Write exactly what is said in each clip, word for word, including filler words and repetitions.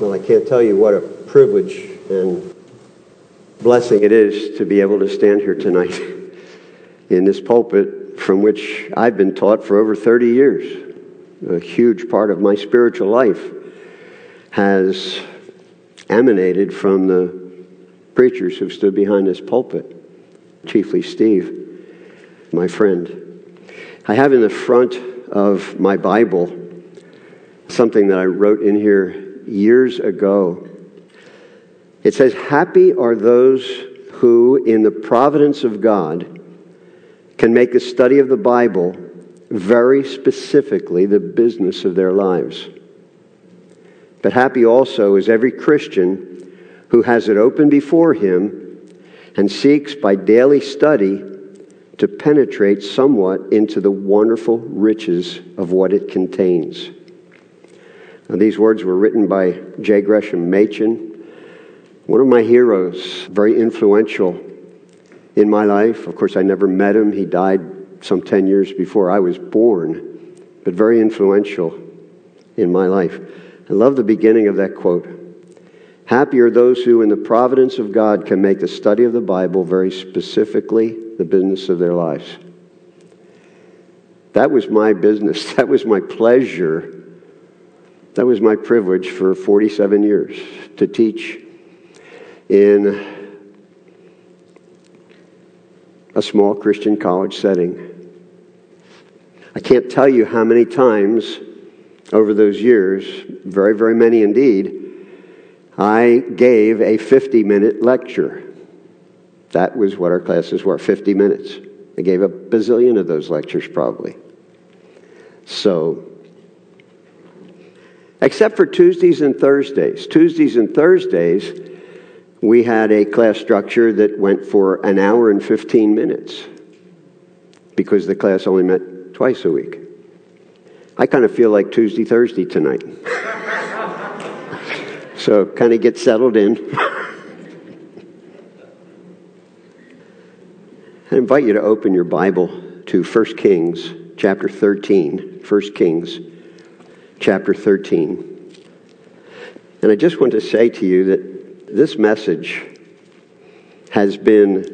Well, I can't tell you what a privilege and blessing it is to be able to stand here tonight in this pulpit from which I've been taught for over thirty years. A huge part of my spiritual life has emanated from the preachers who've stood behind this pulpit, chiefly Steve, my friend. I have in the front of my Bible something that I wrote in here years ago. It says, "Happy are those who, in the providence of God, can make the study of the Bible very specifically the business of their lives. But happy also is every Christian who has it open before him and seeks by daily study to penetrate somewhat into the wonderful riches of what it contains." Now, these words were written by J. Gresham Machen, one of my heroes, very influential in my life. Of course, I never met him. He died some ten years before I was born, but very influential in my life. I love the beginning of that quote. "Happy are those who, in the providence of God, can make the study of the Bible very specifically the business of their lives." That was my business. That was my pleasure. That was my privilege for forty-seven years, to teach in a small Christian college setting. I can't tell you how many times over those years, very, very many indeed, I gave a fifty-minute lecture. That was what our classes were, fifty minutes. I gave a bazillion of those lectures probably. So, except for Tuesdays and Thursdays. Tuesdays and Thursdays, we had a class structure that went for an hour and fifteen minutes because the class only met twice a week. I kind of feel like Tuesday, Thursday tonight. So kind of get settled in. I invite you to open your Bible to First Kings chapter thirteen. First Kings chapter thirteen. And I just want to say to you that this message has been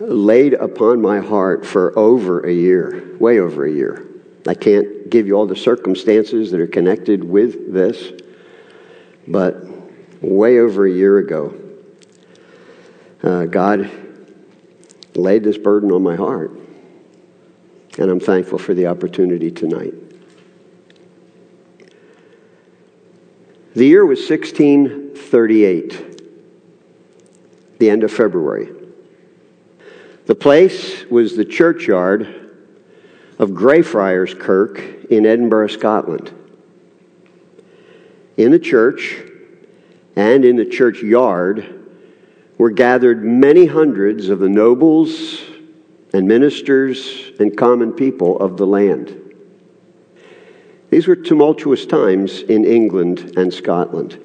laid upon my heart for over a year, way over a year. I can't give you all the circumstances that are connected with this, but way over a year ago, uh, God laid this burden on my heart, and I'm thankful for the opportunity tonight. The year was sixteen thirty-eight, the end of February. The place was the churchyard of Greyfriars Kirk in Edinburgh, Scotland. In the church and in the church yard were gathered many hundreds of the nobles and ministers and common people of the land. These were tumultuous times in England and Scotland.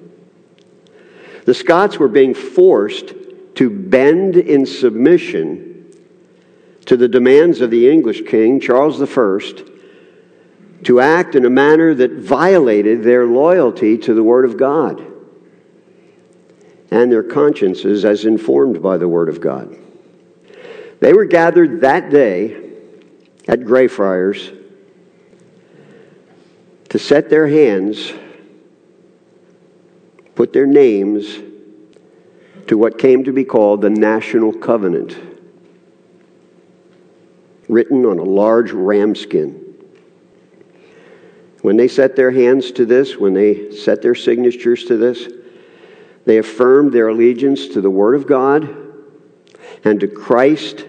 The Scots were being forced to bend in submission to the demands of the English king, Charles the First, to act in a manner that violated their loyalty to the Word of God and their consciences as informed by the Word of God. They were gathered that day at Greyfriars to set their hands, put their names to what came to be called the National Covenant, written on a large ram skin. When they set their hands to this, when they set their signatures to this, they affirmed their allegiance to the Word of God and to Christ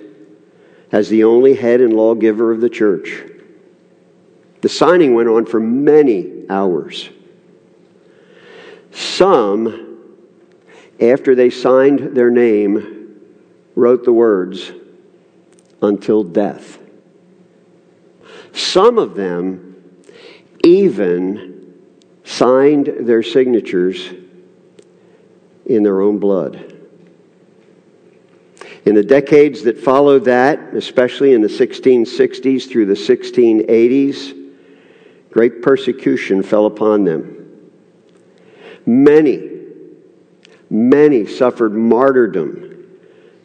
as the only head and lawgiver of the church. The signing went on for many hours. Some, after they signed their name, wrote the words, "Until death." Some of them even signed their signatures in their own blood. In the decades that followed that, especially in the sixteen sixties through the sixteen eighties, great persecution fell upon them. Many, many suffered martyrdom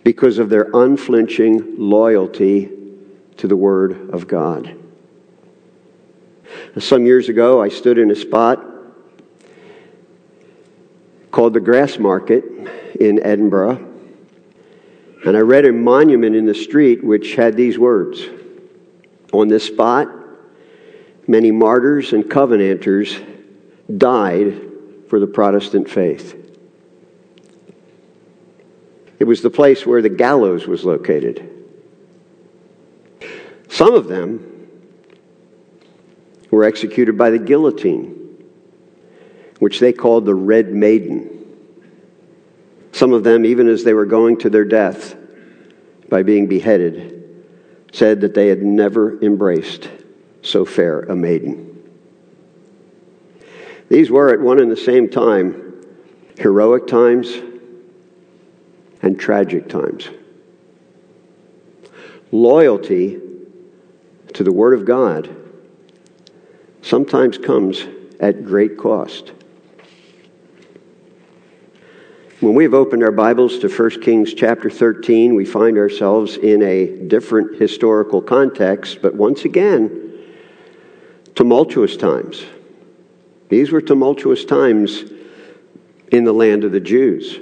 because of their unflinching loyalty to the Word of God. Some years ago, I stood in a spot called the Grass Market in Edinburgh, and I read a monument in the street which had these words: "On this spot, many martyrs and covenanters died for the Protestant faith." It was the place where the gallows was located. Some of them were executed by the guillotine, which they called the Red Maiden. Some of them, even as they were going to their death by being beheaded, said that they had never embraced so fair a maiden. These were at one and the same time heroic times and tragic times. Loyalty to the Word of God sometimes comes at great cost. When we've opened our Bibles to First Kings chapter thirteen, we find ourselves in a different historical context, but once again, tumultuous times. These were tumultuous times in the land of the Jews.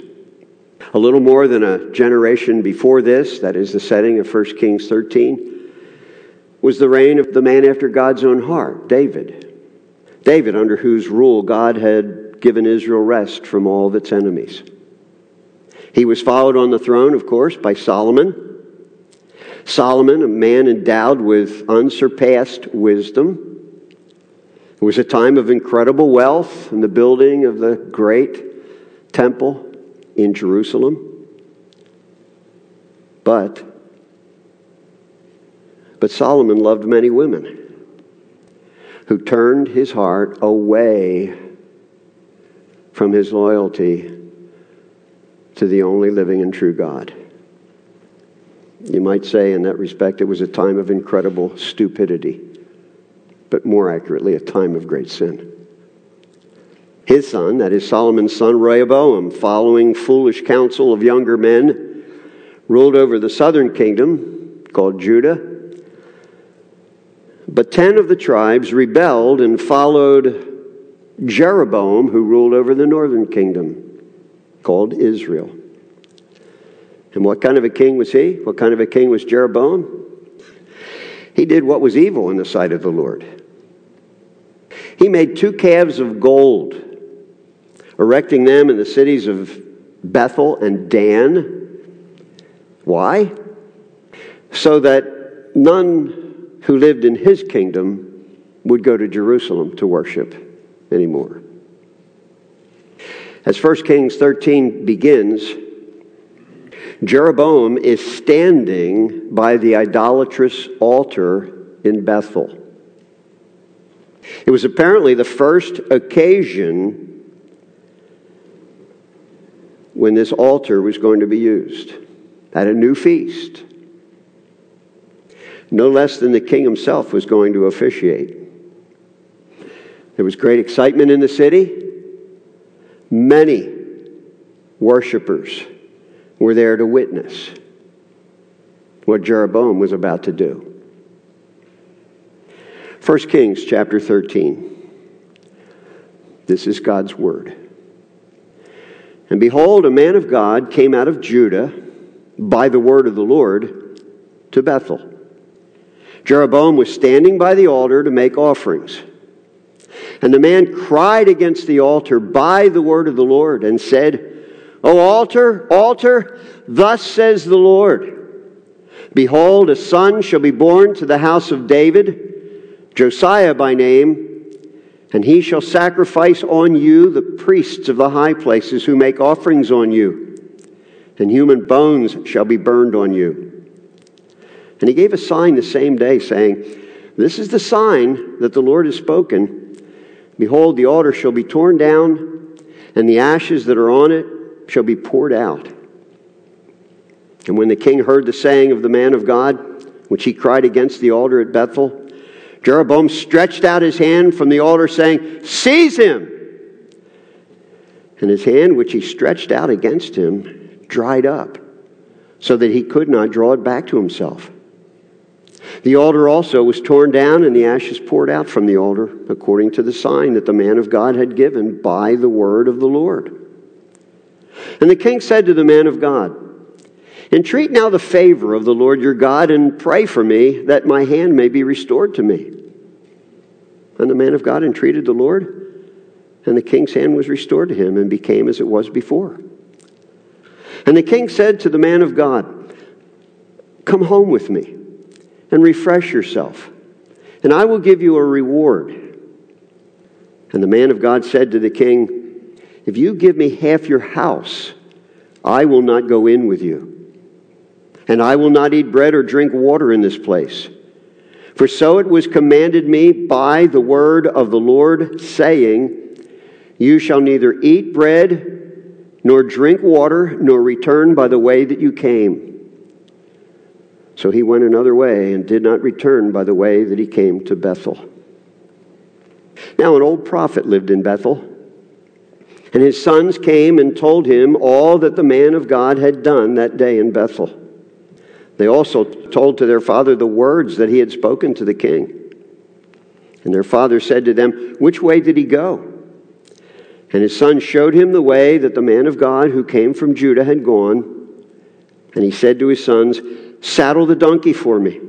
A little more than a generation before this, that is the setting of First Kings thirteen, was the reign of the man after God's own heart, David. David, under whose rule God had given Israel rest from all of its enemies. He was followed on the throne, of course, by Solomon. Solomon, a man endowed with unsurpassed wisdom. It was a time of incredible wealth and the building of the great temple in Jerusalem. But, but Solomon loved many women who turned his heart away from his loyalty to the only living and true God. You might say in that respect it was a time of incredible stupidity, but more accurately, a time of great sin. His son, that is Solomon's son Rehoboam, following foolish counsel of younger men, ruled over the southern kingdom called Judah. But ten of the tribes rebelled and followed Jeroboam, who ruled over the northern kingdom called Israel. And what kind of a king was he? What kind of a king was Jeroboam? He did what was evil in the sight of the Lord. He made two calves of gold, erecting them in the cities of Bethel and Dan. Why? So that none who lived in his kingdom would go to Jerusalem to worship anymore. As First Kings thirteen begins, Jeroboam is standing by the idolatrous altar in Bethel. It was apparently the first occasion when this altar was going to be used at a new feast. No less than the king himself was going to officiate. There was great excitement in the city. Many worshipers were there to witness what Jeroboam was about to do. First Kings chapter thirteen. This is God's word. "And behold, a man of God came out of Judah by the word of the Lord to Bethel. Jeroboam was standing by the altar to make offerings. And the man cried against the altar by the word of the Lord and said, 'O altar, altar, thus says the Lord, behold, a son shall be born to the house of David, Josiah by name, and he shall sacrifice on you the priests of the high places who make offerings on you, and human bones shall be burned on you.' And he gave a sign the same day, saying, 'This is the sign that the Lord has spoken. Behold, the altar shall be torn down, and the ashes that are on it shall be poured out.' And when the king heard the saying of the man of God, which he cried against the altar at Bethel, Jeroboam stretched out his hand from the altar, saying, 'Seize him!' And his hand, which he stretched out against him, dried up, so that he could not draw it back to himself. The altar also was torn down, and the ashes poured out from the altar, according to the sign that the man of God had given by the word of the Lord. And the king said to the man of God, "Entreat now the favor of the Lord your God, and pray for me, that my hand may be restored to me." And the man of God entreated the Lord, and the king's hand was restored to him, and became as it was before. And the king said to the man of God, "Come home with me, and refresh yourself, and I will give you a reward." And the man of God said to the king, "If you give me half your house, I will not go in with you, and I will not eat bread or drink water in this place. For so it was commanded me by the word of the Lord, saying, 'You shall neither eat bread, nor drink water, nor return by the way that you came.' So he went another way and did not return by the way that he came to Bethel. Now an old prophet lived in Bethel, and his sons came and told him all that the man of God had done that day in Bethel. They also told to their father the words that he had spoken to the king. And their father said to them, 'Which way did he go?' And his son showed him the way that the man of God who came from Judah had gone. And he said to his sons, 'Saddle the donkey for me.'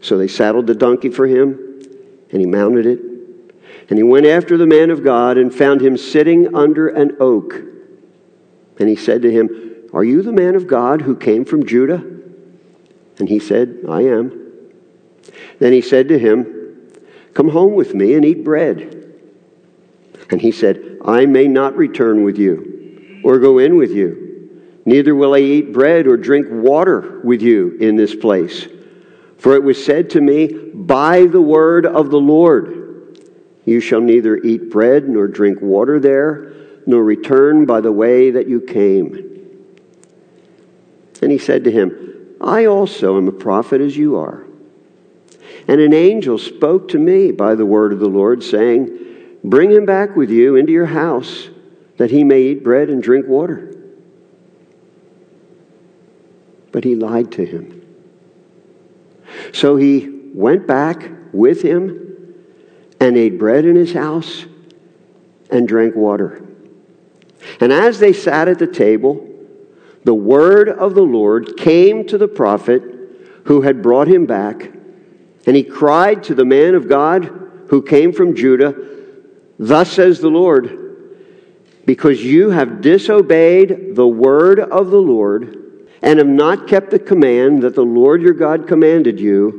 So they saddled the donkey for him, and he mounted it. And he went after the man of God and found him sitting under an oak. And he said to him, 'Are you the man of God who came from Judah?' And he said, 'I am.' Then he said to him, 'Come home with me and eat bread.' And he said, 'I may not return with you or go in with you. Neither will I eat bread or drink water with you in this place. For it was said to me by the word of the Lord, 'You shall neither eat bread nor drink water there, nor return by the way that you came.' And he said to him, 'I also am a prophet as you are. And an angel spoke to me by the word of the Lord, saying, "Bring him back with you into your house, that he may eat bread and drink water."' But he lied to him. So he went back with him and ate bread in his house and drank water. And as they sat at the table, the word of the Lord came to the prophet who had brought him back, and he cried to the man of God who came from Judah, 'Thus says the Lord, because you have disobeyed the word of the Lord, and have not kept the command that the Lord your God commanded you,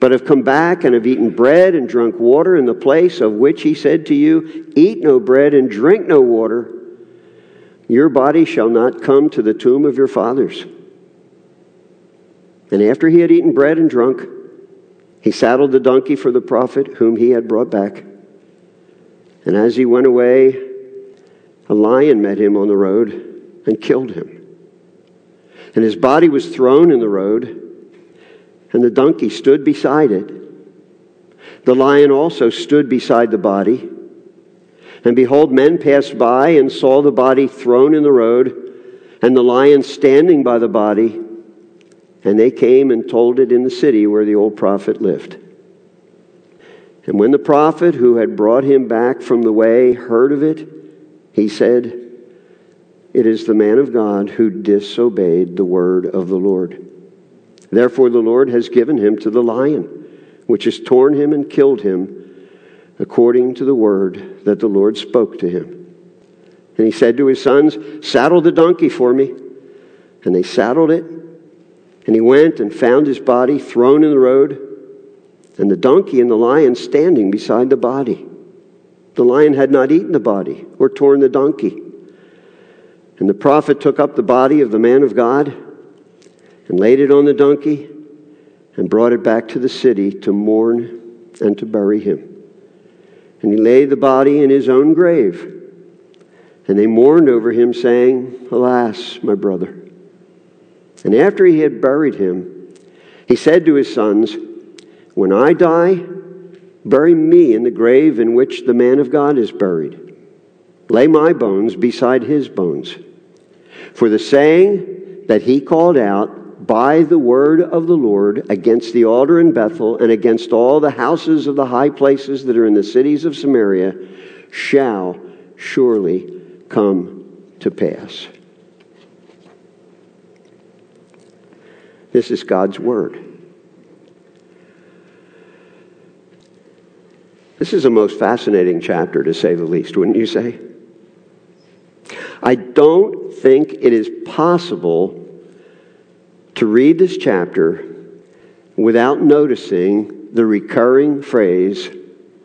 but have come back and have eaten bread and drunk water in the place of which he said to you, "Eat no bread and drink no water," your body shall not come to the tomb of your fathers.' And after he had eaten bread and drunk, he saddled the donkey for the prophet whom he had brought back. And as he went away, a lion met him on the road and killed him. And his body was thrown in the road, and the donkey stood beside it. The lion also stood beside the body. And behold, men passed by and saw the body thrown in the road, and the lion standing by the body. And they came and told it in the city where the old prophet lived. And when the prophet who had brought him back from the way heard of it, he said, 'It is the man of God who disobeyed the word of the Lord. Therefore the Lord has given him to the lion, which has torn him and killed him, according to the word that the Lord spoke to him.' And he said to his sons, 'Saddle the donkey for me.' And they saddled it. And he went and found his body thrown in the road, and the donkey and the lion standing beside the body. The lion had not eaten the body or torn the donkey. And the prophet took up the body of the man of God and laid it on the donkey and brought it back to the city to mourn and to bury him. And he laid the body in his own grave. And they mourned over him, saying, 'Alas, my brother.' And after he had buried him, he said to his sons, 'When I die, bury me in the grave in which the man of God is buried. lay my bones beside his bones. For the saying that he called out by the word of the Lord against the altar in Bethel and against all the houses of the high places that are in the cities of Samaria shall surely come to pass. This is God's word. This is a most fascinating chapter, to say the least, wouldn't you say? I don't think it is possible to read this chapter without noticing the recurring phrase,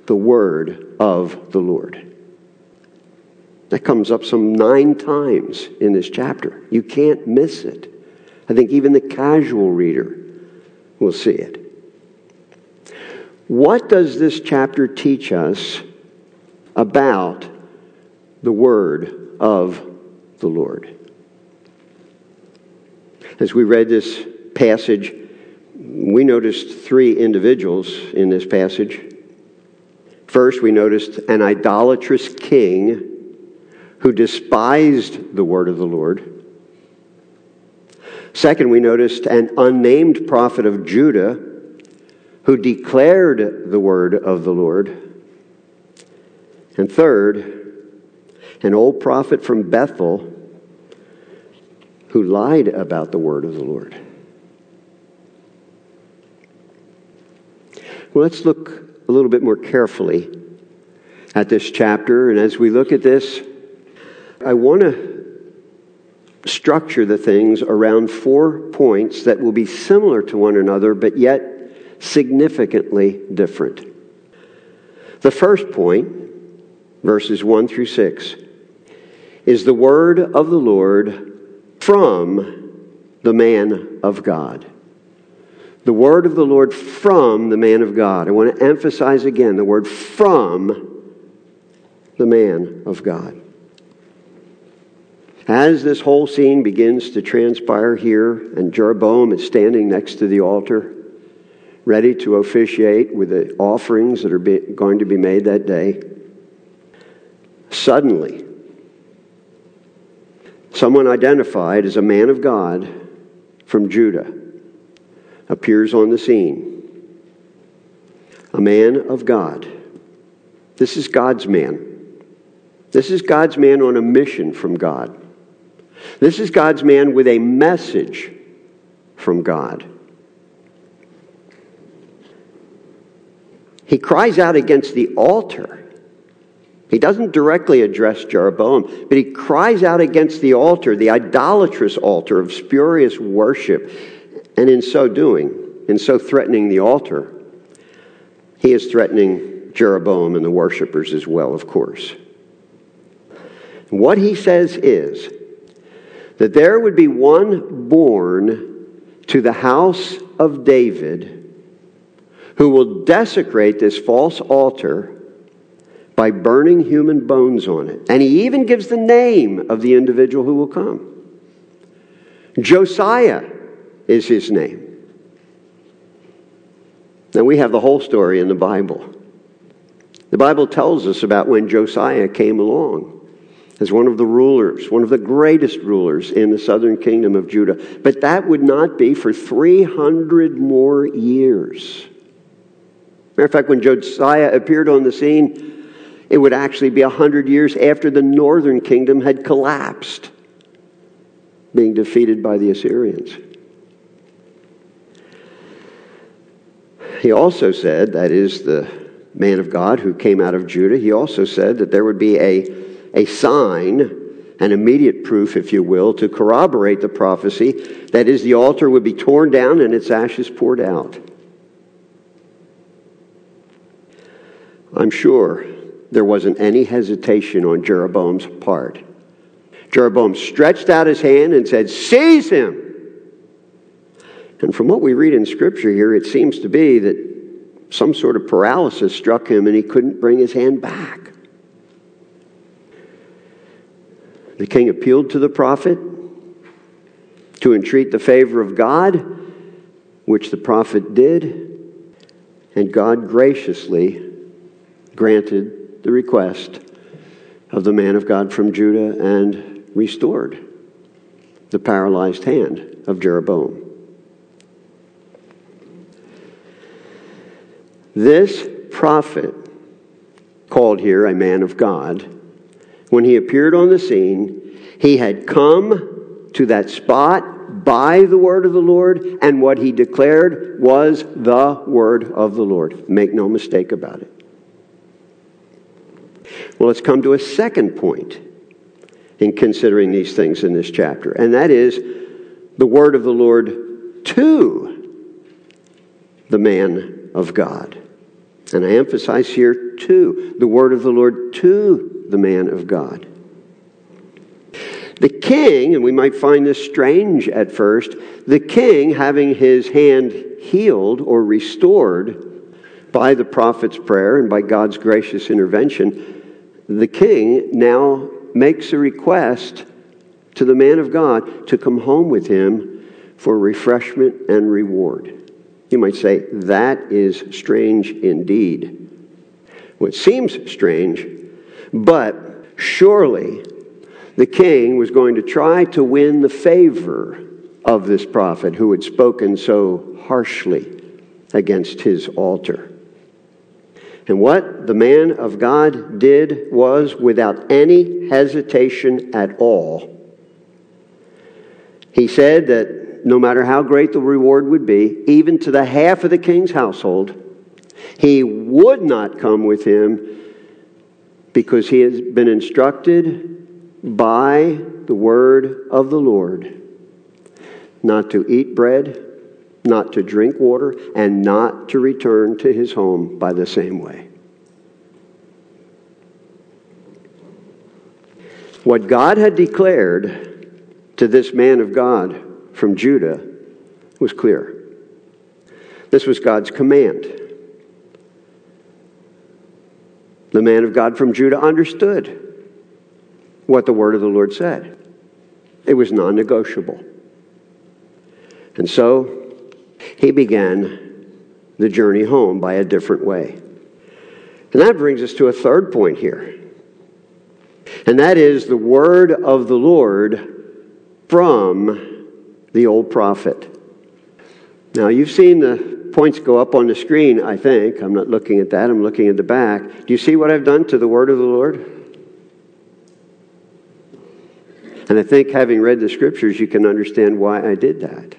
the word of the Lord. That comes up some nine times in this chapter. You can't miss it. I think even the casual reader will see it. What does this chapter teach us about the word of the Lord? As we read this passage, we noticed three individuals in this passage. First, we noticed an idolatrous king who despised the word of the Lord. Second, we noticed an unnamed prophet of Judah who declared the word of the Lord. And third, an old prophet from Bethel who lied about the word of the Lord. Well, let's look a little bit more carefully at this chapter. And as we look at this, I want to structure the things around four points that will be similar to one another, but yet significantly different. The first point, verses one through six, is the word of the Lord from the man of God. The word of the Lord from the man of God. I want to emphasize again the word from the man of God. As this whole scene begins to transpire here, and Jeroboam is standing next to the altar, ready to officiate with the offerings that are be, going to be made that day. Suddenly, someone identified as a man of God from Judah appears on the scene. A man of God. This is God's man. This is God's man on a mission from God. This is God's man with a message from God. He cries out against the altar. He doesn't directly address Jeroboam, but he cries out against the altar, the idolatrous altar of spurious worship. And in so doing, in so threatening the altar, he is threatening Jeroboam and the worshipers as well, of course. What he says is that there would be one born to the house of David who will desecrate this false altar by burning human bones on it. And he even gives the name of the individual who will come. Josiah is his name. Now we have the whole story in the Bible. The Bible tells us about when Josiah came along as one of the rulers, one of the greatest rulers in the southern kingdom of Judah. But that would not be for three hundred more years. Matter of fact, when Josiah appeared on the scene, it would actually be one hundred years after the northern kingdom had collapsed, being defeated by the Assyrians. He also said, that is the man of God who came out of Judah, he also said that there would be a, a sign, an immediate proof, if you will, to corroborate the prophecy, that is the altar would be torn down and its ashes poured out. I'm sure there wasn't any hesitation on Jeroboam's part. Jeroboam stretched out his hand and said, "Seize him!" And from what we read in Scripture here, it seems to be that some sort of paralysis struck him and he couldn't bring his hand back. The king appealed to the prophet to entreat the favor of God, which the prophet did, and God graciously granted the request of the man of God from Judah and restored the paralyzed hand of Jeroboam. This prophet, called here a man of God, when he appeared on the scene, he had come to that spot by the word of the Lord, and what he declared was the word of the Lord. Make no mistake about it. Well, let's come to a second point in considering these things in this chapter, and that is the word of the Lord to the man of God. And I emphasize here, too, the word of the Lord to the man of God. The king, and we might find this strange at first, the king, having his hand healed or restored by the prophet's prayer and by God's gracious intervention, the king now makes a request to the man of God to come home with him for refreshment and reward. You might say, that is strange indeed. Well, it seems strange, but surely the king was going to try to win the favor of this prophet who had spoken so harshly against his altar. And what the man of God did was, without any hesitation at all, he said that no matter how great the reward would be, even to the half of the king's household, he would not come with him because he has been instructed by the word of the Lord not to eat bread, not to drink water, and not to return to his home by the same way. What God had declared to this man of God from Judah was clear. This was God's command. The man of God from Judah understood what the word of the Lord said. It was non-negotiable. And so he began the journey home by a different way. And that brings us to a third point here. And that is the word of the Lord from the old prophet. Now, you've seen the points go up on the screen, I think. I'm not looking at that. I'm looking at the back. Do you see what I've done to the word of the Lord? And I think, having read the scriptures, you can understand why I did that.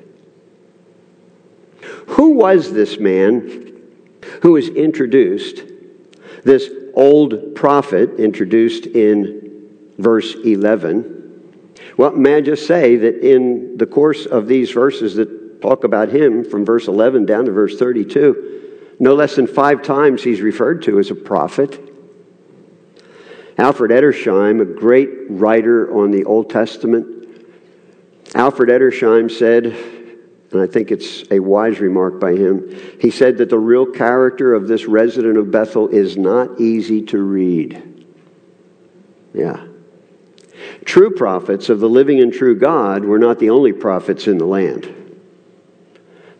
Who was this man who was introduced, this old prophet introduced in verse eleven? Well, may I just say that in the course of these verses that talk about him, from verse eleven down to verse thirty-two, no less than five times he's referred to as a prophet. Alfred Edersheim, a great writer on the Old Testament, Alfred Edersheim said, and I think it's a wise remark by him, he said that the real character of this resident of Bethel is not easy to read. Yeah. True prophets of the living and true God were not the only prophets in the land.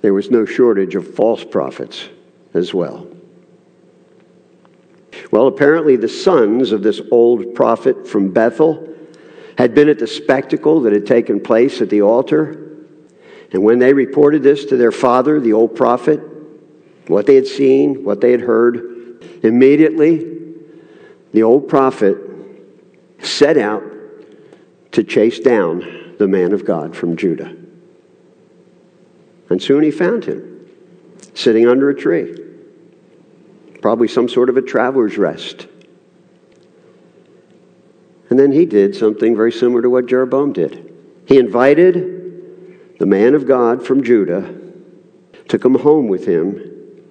There was no shortage of false prophets as well. Well, apparently the sons of this old prophet from Bethel had been at the spectacle that had taken place at the altar. And when they reported this to their father, the old prophet, what they had seen, what they had heard, immediately the old prophet set out to chase down the man of God from Judah. And soon he found him, sitting under a tree, probably some sort of a traveler's rest. And then he did something very similar to what Jeroboam did. He invited the man of God from Judah to come home with him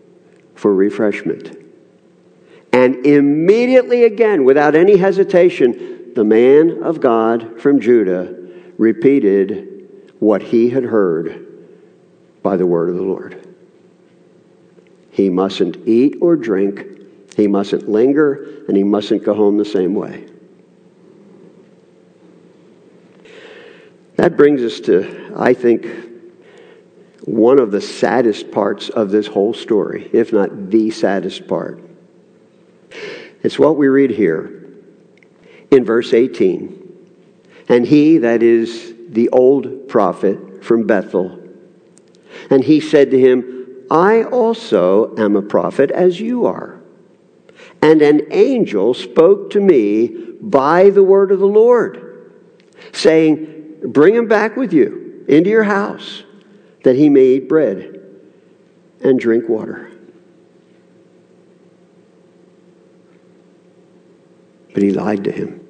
for refreshment. And immediately again, without any hesitation, the man of God from Judah repeated what he had heard by the word of the Lord. He mustn't eat or drink, he mustn't linger, and he mustn't go home the same way. That brings us to, I think, one of the saddest parts of this whole story, if not the saddest part. It's what we read here. in verse eighteen. And he, that is the old prophet from Bethel, and he said to him, I also am a prophet as you are. And an angel spoke to me by the word of the Lord, saying, bring him back with you into your house, that he may eat bread and drink water. But he lied to him.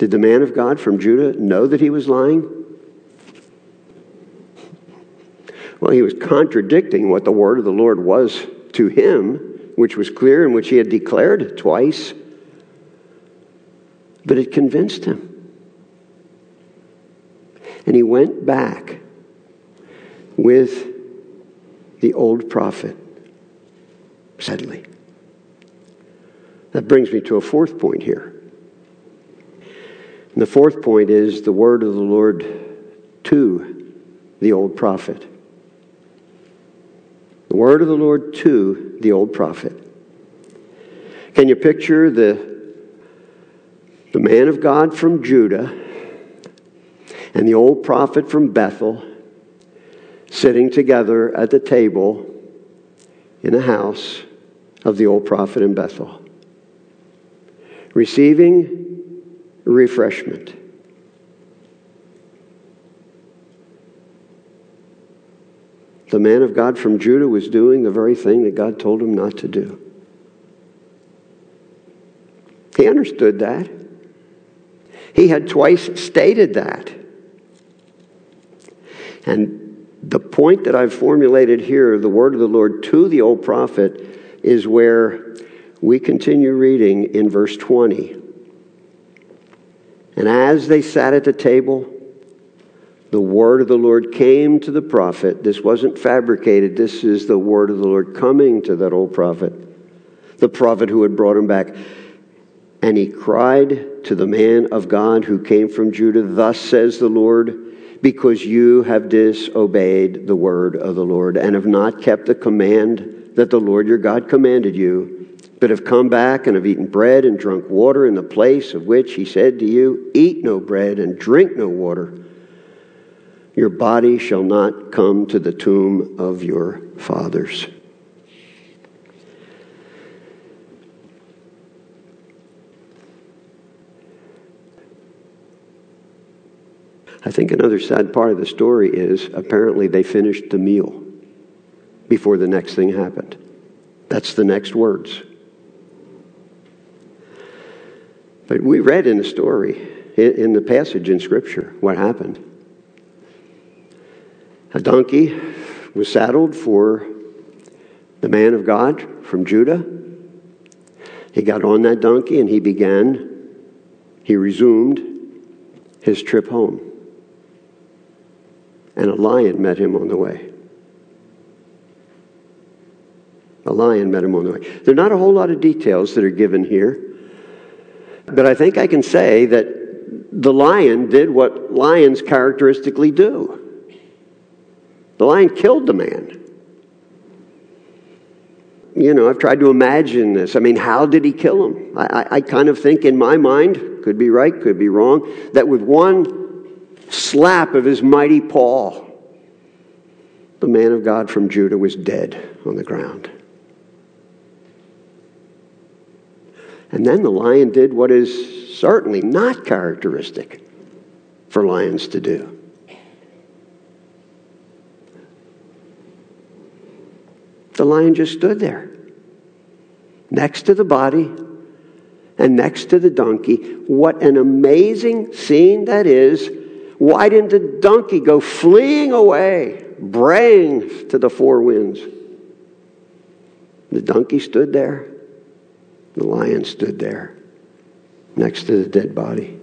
Did the man of God from Judah know that he was lying? Well, he was contradicting what the word of the Lord was to him, which was clear and which he had declared twice. But it convinced him. And he went back with the old prophet, sadly. That brings me to a fourth point here. And the fourth point is the word of the Lord to the old prophet. The word of the Lord to the old prophet. Can you picture the the man of God from Judah and the old prophet from Bethel sitting together at the table in the house of the old prophet in Bethel, receiving refreshment? The man of God from Judah was doing the very thing that God told him not to do. He understood that. He had twice stated that. And the point that I've formulated here, the word of the Lord to the old prophet, is where we continue reading in verse twenty. And as they sat at the table, the word of the Lord came to the prophet. This wasn't fabricated. This is the word of the Lord coming to that old prophet, the prophet who had brought him back. And he cried to the man of God who came from Judah, thus says the Lord, because you have disobeyed the word of the Lord and have not kept the command that the Lord your God commanded you, but have come back and have eaten bread and drunk water in the place of which he said to you, eat no bread and drink no water. Your body shall not come to the tomb of your fathers. I think another sad part of the story is apparently they finished the meal before the next thing happened. That's the next words. But we read in the story, in the passage in Scripture, what happened. A donkey was saddled for the man of God from Judah. He got on that donkey and he began, he resumed his trip home. And a lion met him on the way. A lion met him on the way. There are not a whole lot of details that are given here. But I think I can say that the lion did what lions characteristically do. The lion killed the man. You know, I've tried to imagine this. I mean, how did he kill him? I, I kind of think in my mind, could be right, could be wrong, that with one slap of his mighty paw, the man of God from Judah was dead on the ground. And then the lion did what is certainly not characteristic for lions to do. The lion just stood there next to the body and next to the donkey. What an amazing scene that is. Why didn't the donkey go fleeing away, braying to the four winds? The donkey stood there. The lion stood there next to the dead body.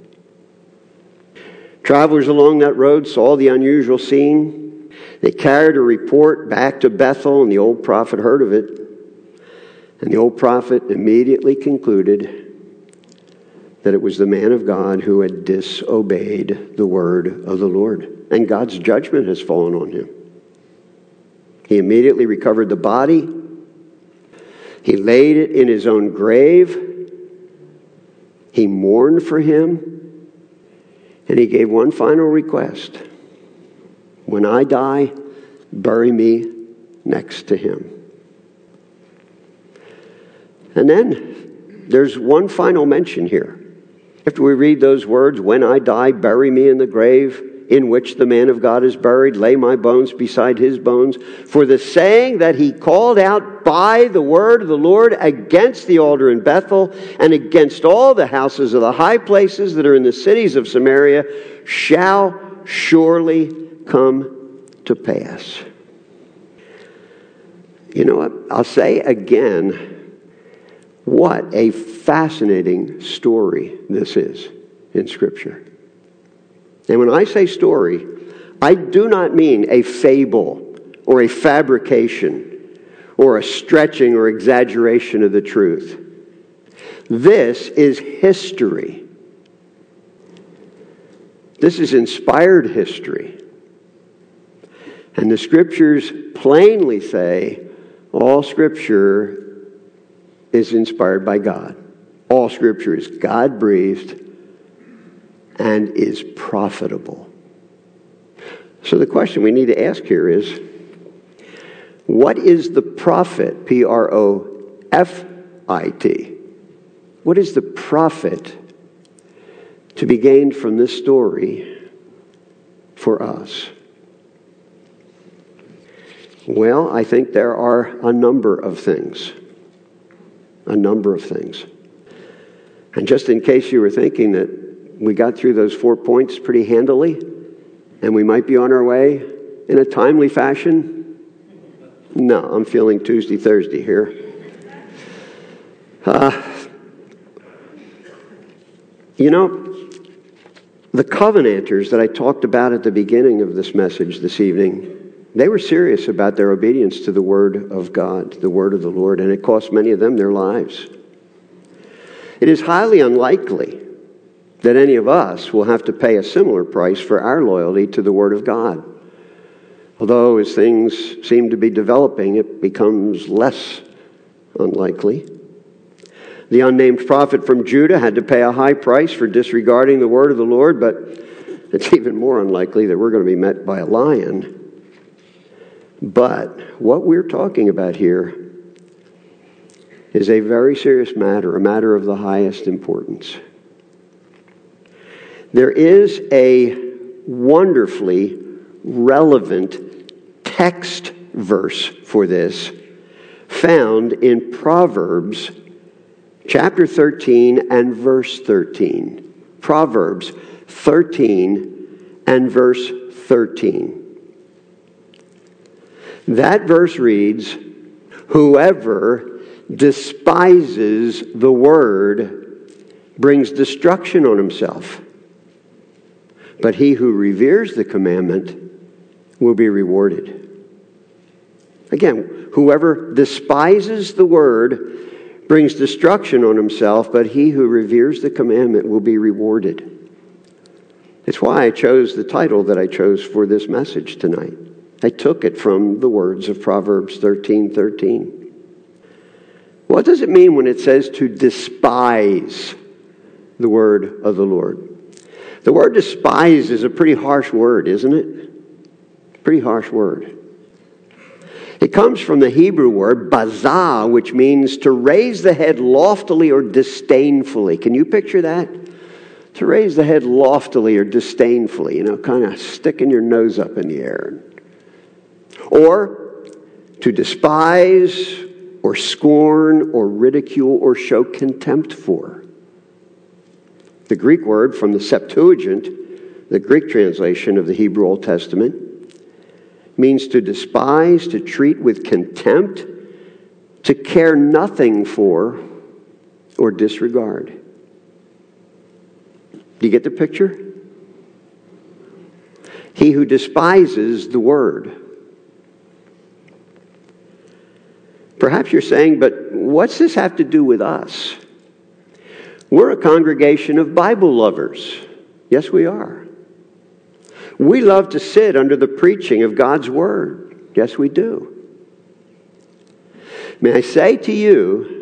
Travelers along that road saw the unusual scene. They carried a report back to Bethel, and the old prophet heard of it. And the old prophet immediately concluded that it was the man of God who had disobeyed the word of the Lord. And God's judgment has fallen on him. He immediately recovered the body. He laid it in his own grave. He mourned for him. And he gave one final request. When I die, bury me next to him. And then there's one final mention here. After we read those words, when I die, bury me in the grave in which the man of God is buried, lay my bones beside his bones. For the saying that he called out by the word of the Lord against the altar in Bethel and against all the houses of the high places that are in the cities of Samaria shall surely come to pass. You know what? I'll say again, what a fascinating story this is in Scripture. And when I say story, I do not mean a fable or a fabrication or a stretching or exaggeration of the truth. This is history. This is inspired history. And the Scriptures plainly say all Scripture is inspired by God. All Scripture is God-breathed and is profitable. So the question we need to ask here is, what is the profit, P R O F I T? What is the profit to be gained from this story for us? Well, I think there are a number of things. A number of things. And just in case you were thinking that we got through those four points pretty handily, and we might be on our way in a timely fashion. No, I'm feeling Tuesday, Thursday here. Uh, you know, the Covenanters that I talked about at the beginning of this message this evening, they were serious about their obedience to the Word of God, the Word of the Lord, and it cost many of them their lives. It is highly unlikely that any of us will have to pay a similar price for our loyalty to the Word of God. Although, as things seem to be developing, it becomes less unlikely. The unnamed prophet from Judah had to pay a high price for disregarding the Word of the Lord, but it's even more unlikely that we're going to be met by a lion. But what we're talking about here is a very serious matter, a matter of the highest importance. There is a wonderfully relevant text verse for this found in Proverbs chapter thirteen and verse thirteen. Proverbs thirteen and verse thirteen. That verse reads, "Whoever despises the word brings destruction on himself. But he who reveres the commandment will be rewarded." Again, whoever despises the word brings destruction on himself, but he who reveres the commandment will be rewarded. It's why I chose the title that I chose for this message tonight. I took it from the words of Proverbs thirteen thirteen. What does it mean when it says to despise the word of the Lord? The word despise is a pretty harsh word, isn't it? Pretty harsh word. It comes from the Hebrew word bazah, which means to raise the head loftily or disdainfully. Can you picture that? To raise the head loftily or disdainfully, you know, kind of sticking your nose up in the air. Or to despise or scorn or ridicule or show contempt for. The Greek word from the Septuagint, the Greek translation of the Hebrew Old Testament, means to despise, to treat with contempt, to care nothing for, or disregard. Do you get the picture? He who despises the word. Perhaps you're saying, but what's this have to do with us? We're a congregation of Bible lovers. Yes, we are. We love to sit under the preaching of God's Word. Yes, we do. May I say to you,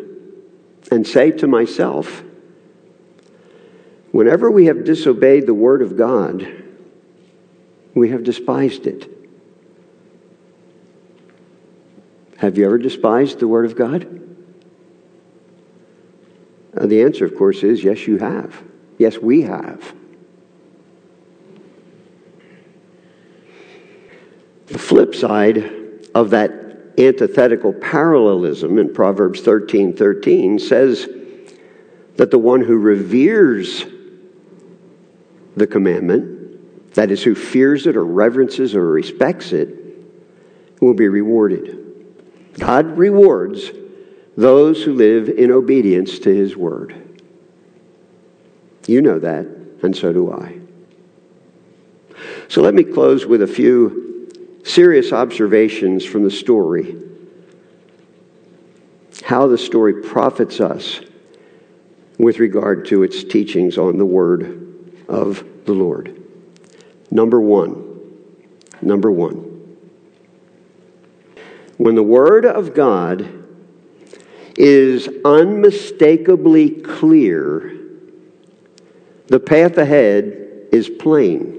and say to myself, whenever we have disobeyed the word of God, we have despised it. Have you ever despised the word of God? Uh, the answer, of course, is yes, you have. Yes, we have. The flip side of that antithetical parallelism in Proverbs thirteen thirteen says that the one who reveres the commandment, that is, who fears it or reverences or respects it, will be rewarded. God rewards those who live in obedience to His Word. You know that, and so do I. So let me close with a few serious observations from the story. How the story profits us with regard to its teachings on the Word of the Lord. Number one. Number one. When the Word of God is unmistakably clear, the path ahead is plain.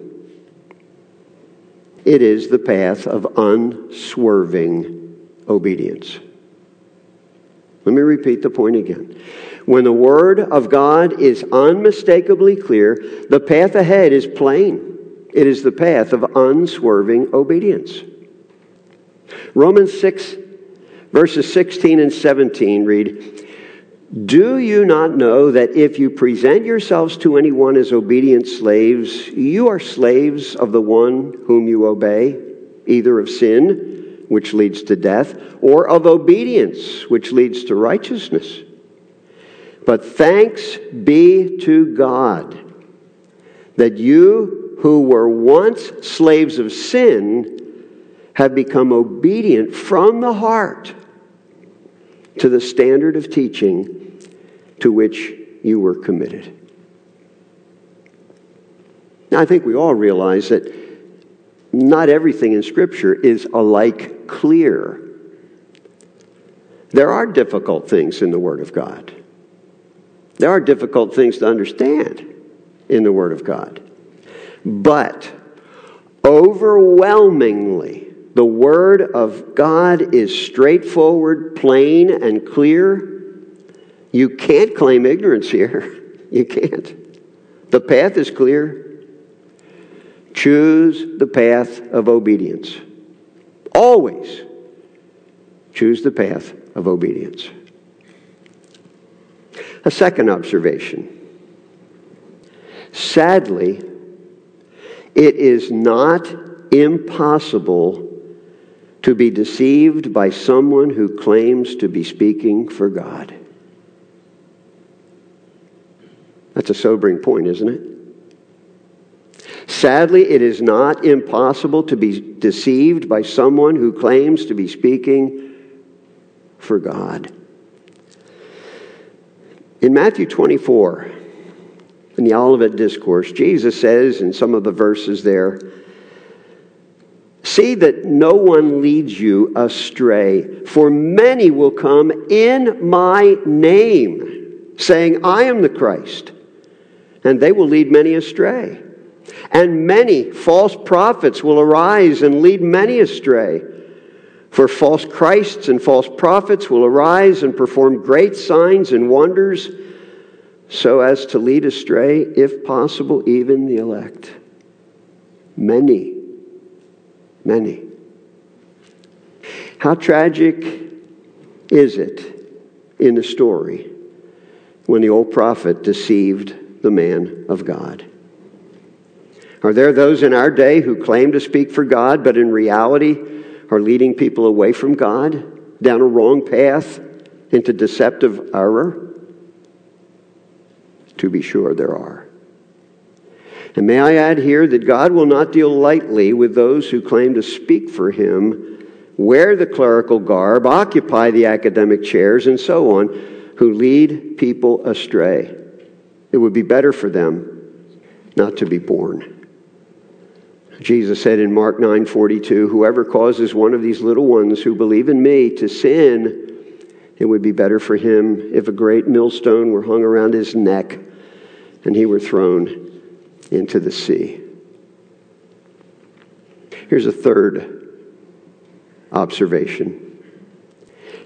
It is the path of unswerving obedience. Let me repeat the point again. When the Word of God is unmistakably clear, the path ahead is plain. It is the path of unswerving obedience. Romans six, verses sixteen and seventeen read, "Do you not know that if you present yourselves to anyone as obedient slaves, you are slaves of the one whom you obey, either of sin, which leads to death, or of obedience, which leads to righteousness? But thanks be to God that you who were once slaves of sin have become obedient from the heart to the standard of teaching to which you were committed." Now, I think we all realize that not everything in Scripture is alike clear. There are difficult things in the Word of God. There are difficult things to understand in the Word of God. But overwhelmingly, the Word of God is straightforward, plain, and clear. You can't claim ignorance here. You can't. The path is clear. Choose the path of obedience. Always choose the path of obedience. A second observation. Sadly, it is not impossible to be deceived by someone who claims to be speaking for God. That's a sobering point, isn't it? Sadly, it is not impossible to be deceived by someone who claims to be speaking for God. In Matthew twenty-four, in the Olivet Discourse, Jesus says in some of the verses there, "See that no one leads you astray, for many will come in my name, saying, 'I am the Christ,' and they will lead many astray. And many false prophets will arise and lead many astray. For false Christs and false prophets will arise and perform great signs and wonders, so as to lead astray, if possible, even the elect." Many. Many. How tragic is it in the story when the old prophet deceived the man of God? Are there those in our day who claim to speak for God, but in reality are leading people away from God, down a wrong path, into deceptive error? To be sure, there are. And may I add here that God will not deal lightly with those who claim to speak for Him, wear the clerical garb, occupy the academic chairs, and so on, who lead people astray. It would be better for them not to be born. Jesus said in Mark nine forty-two, "Whoever causes one of these little ones who believe in me to sin, It would be better for him if a great millstone were hung around his neck and he were thrown into the sea. Here's a third observation.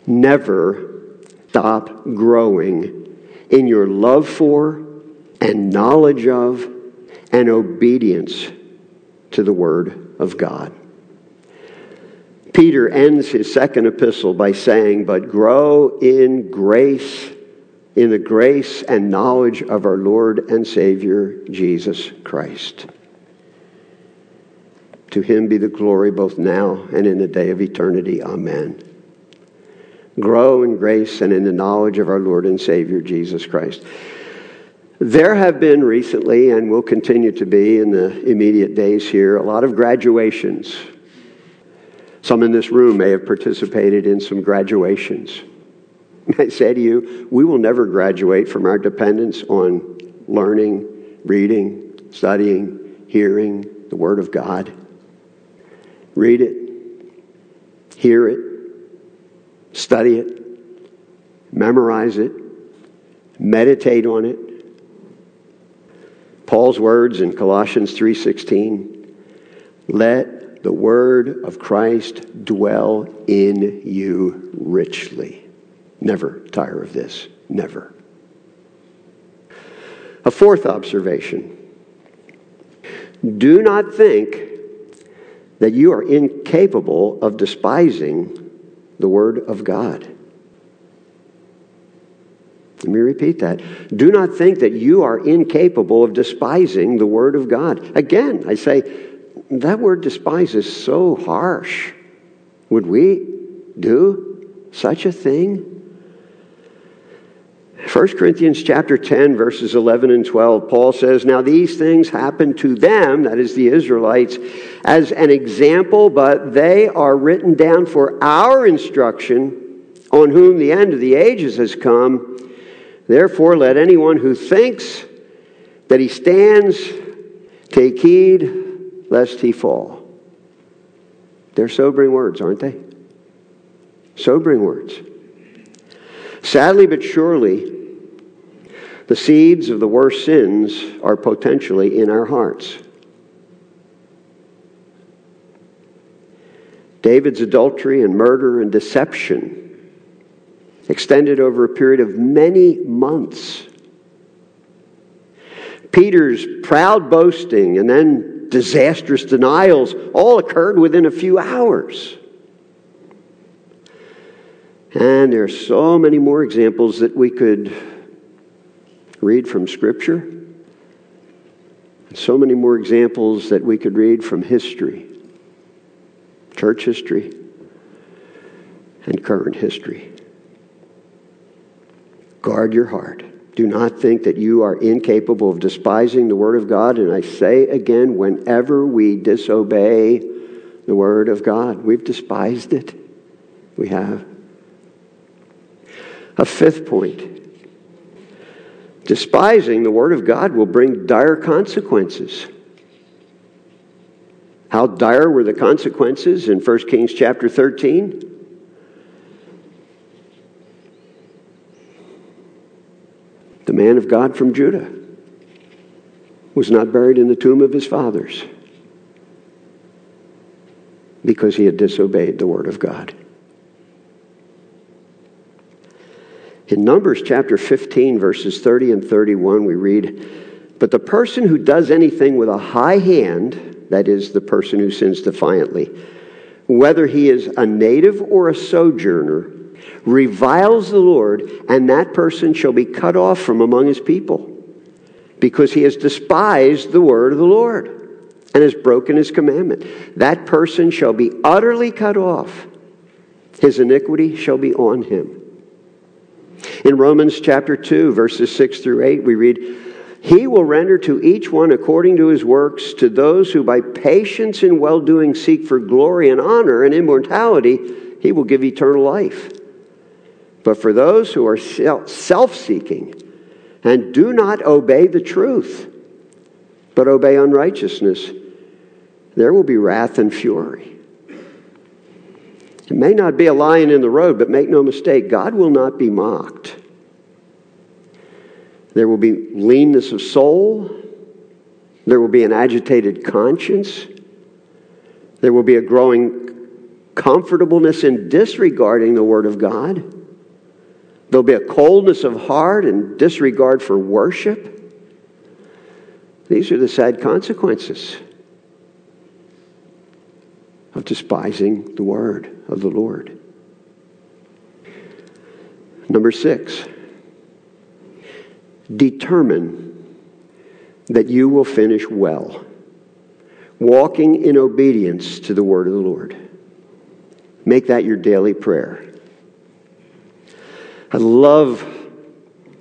Never stop growing in your love for and knowledge of and obedience to the Word of God. Peter ends his second epistle by saying, "But grow in grace, in the grace and knowledge of our Lord and Savior, Jesus Christ. To Him be the glory both now and in the day of eternity. Amen." Grow in grace and in the knowledge of our Lord and Savior, Jesus Christ. There have been recently, and will continue to be in the immediate days here, a lot of graduations. Some in this room may have participated in some graduations. I say to you, we will never graduate from our dependence on learning, reading, studying, hearing the Word of God. Read it, hear it, study it, memorize it, meditate on it. Paul's words in Colossians three sixteen, "Let the word of Christ dwell in you richly." Never tire of this, never. A fourth observation. Do not think that you are incapable of despising the Word of God. Let me repeat that. Do not think that you are incapable of despising the Word of God. Again, I say, that word despise is so harsh. Would we do such a thing? First Corinthians chapter ten, verses eleven and twelve, Paul says, "Now these things happened to them," that is the Israelites, "as an example, but they are written down for our instruction, on whom the end of the ages has come. Therefore, let anyone who thinks that he stands take heed lest he fall." They're sobering words, aren't they? Sobering words. Sadly but surely, the seeds of the worst sins are potentially in our hearts. David's adultery and murder and deception extended over a period of many months. Peter's proud boasting and then disastrous denials all occurred within a few hours. And there are so many more examples that we could read from Scripture. So many more examples that we could read from history, church history, and current history. Guard your heart. Do not think that you are incapable of despising the Word of God. And I say again, whenever we disobey the Word of God, we've despised it. We have. A fifth point. Despising the Word of God will bring dire consequences. How dire were the consequences in First Kings chapter thirteen? The man of God from Judah was not buried in the tomb of his fathers because he had disobeyed the Word of God. In Numbers chapter fifteen, verses thirty and thirty-one, we read, "But the person who does anything with a high hand," that is, the person who sins defiantly, "whether he is a native or a sojourner, reviles the Lord, and that person shall be cut off from among his people, because he has despised the word of the Lord, and has broken his commandment. That person shall be utterly cut off. His iniquity shall be on him." In Romans chapter two, verses six through eight, we read, "He will render to each one according to his works, to those who by patience and well-doing seek for glory and honor and immortality, he will give eternal life. But for those who are self-seeking and do not obey the truth, but obey unrighteousness, there will be wrath and fury." It may not be a lion in the road, but make no mistake, God will not be mocked. There will be leanness of soul. There will be an agitated conscience. There will be a growing comfortableness in disregarding the Word of God. There'll be a coldness of heart and disregard for worship. These are the sad consequences of despising the Word of the Lord. Number six, determine that you will finish well, walking in obedience to the Word of the Lord. Make that your daily prayer. I love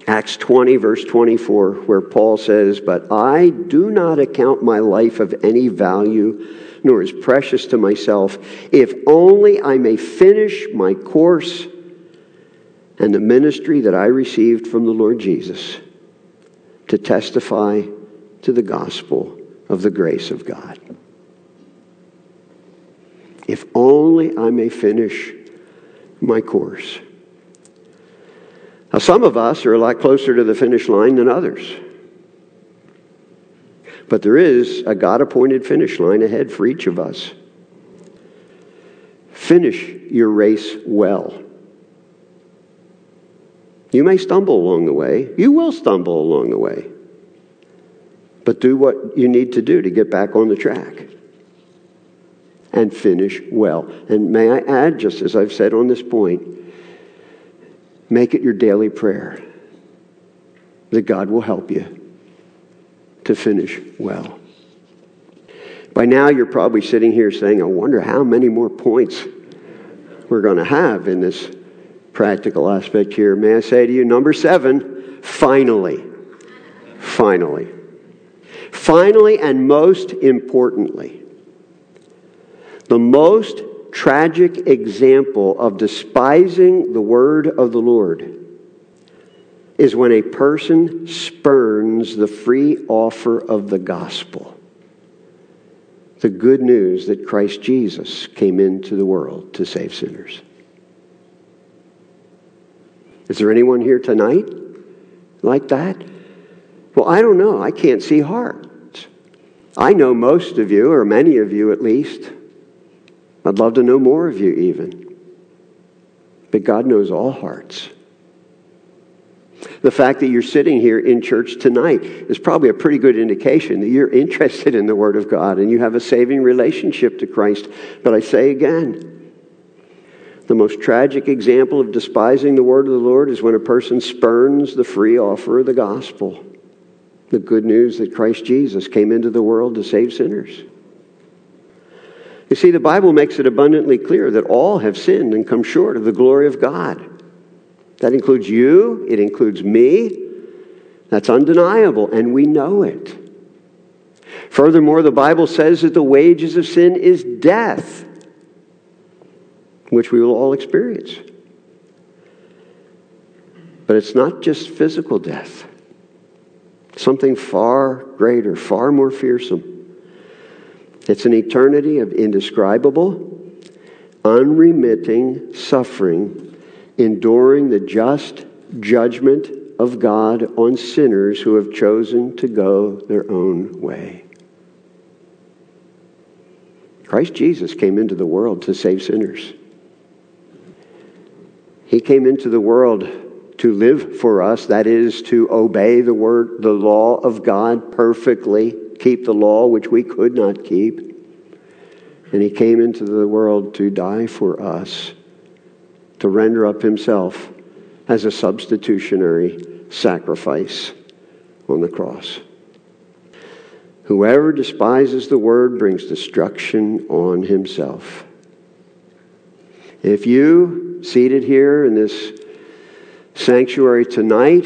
Acts twenty, verse twenty-four, where Paul says, "But I do not account my life of any value, nor is precious to myself, if only I may finish my course and the ministry that I received from the Lord Jesus to testify to the gospel of the grace of God." If only I may finish my course. Now, some of us are a lot closer to the finish line than others. But there is a God-appointed finish line ahead for each of us. Finish your race well. You may stumble along the way. You will stumble along the way. But do what you need to do to get back on the track. And finish well. And may I add, just as I've said on this point, make it your daily prayer that God will help you to finish well. By now, you're probably sitting here saying, I wonder how many more points we're going to have in this practical aspect here. May I say to you, number seven, finally. Finally. Finally, and most importantly, the most tragic example of despising the word of the Lord is when a person spurns the free offer of the gospel, the good news that Christ Jesus came into the world to save sinners. Is there anyone here tonight like that? Well, I don't know. I can't see hearts. I know most of you, or many of you at least. I'd love to know more of you even. But God knows all hearts. The fact that you're sitting here in church tonight is probably a pretty good indication that you're interested in the Word of God and you have a saving relationship to Christ. But I say again, the most tragic example of despising the Word of the Lord is when a person spurns the free offer of the gospel, the good news that Christ Jesus came into the world to save sinners. You see, the Bible makes it abundantly clear that all have sinned and come short of the glory of God. That includes you. It includes me. That's undeniable, and we know it. Furthermore, the Bible says that the wages of sin is death, which we will all experience. But it's not just physical death. Something far greater, far more fearsome. It's an eternity of indescribable, unremitting suffering, enduring the just judgment of God on sinners who have chosen to go their own way. Christ Jesus came into the world to save sinners. He came into the world to live for us, that is, to obey the word, the law of God perfectly. Keep the law which we could not keep. And he came into the world to die for us, to render up himself as a substitutionary sacrifice on the cross. Whoever despises the word brings destruction on himself. If you, seated here in this sanctuary tonight,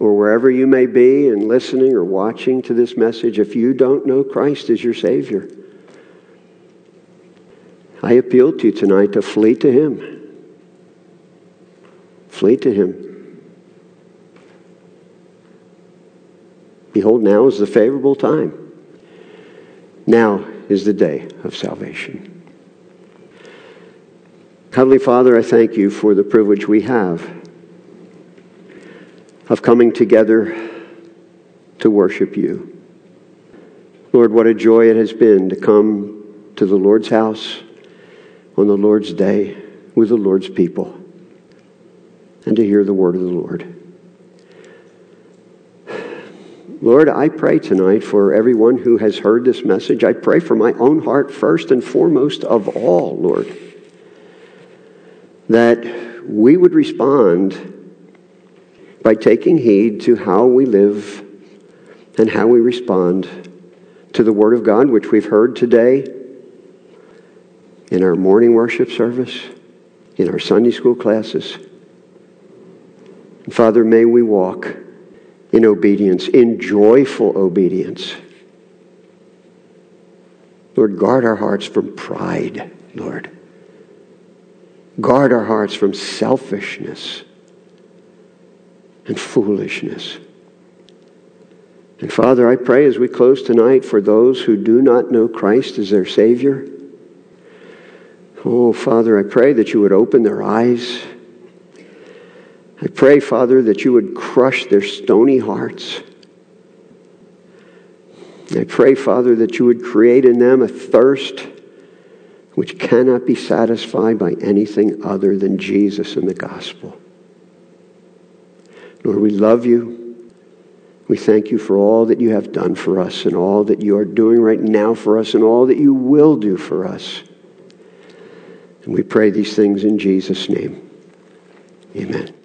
or wherever you may be and listening or watching to this message, if you don't know Christ as your Savior, I appeal to you tonight to flee to Him. Flee to Him. Behold, now is the favorable time. Now is the day of salvation. Heavenly Father, I thank you for the privilege we have of coming together to worship you. Lord, what a joy it has been to come to the Lord's house on the Lord's day with the Lord's people and to hear the word of the Lord. Lord, I pray tonight for everyone who has heard this message. I pray for my own heart first and foremost of all, Lord, that we would respond by taking heed to how we live and how we respond to the Word of God, which we've heard today in our morning worship service, in our Sunday school classes. And Father, may we walk in obedience, in joyful obedience. Lord, guard our hearts from pride, Lord. Guard our hearts from selfishness and foolishness. And Father, I pray as we close tonight for those who do not know Christ as their Savior. Oh, Father, I pray that you would open their eyes. I pray, Father, that you would crush their stony hearts. I pray, Father, that you would create in them a thirst which cannot be satisfied by anything other than Jesus and the gospel. Lord, we love you. We thank you for all that you have done for us and all that you are doing right now for us and all that you will do for us. And we pray these things in Jesus' name. Amen.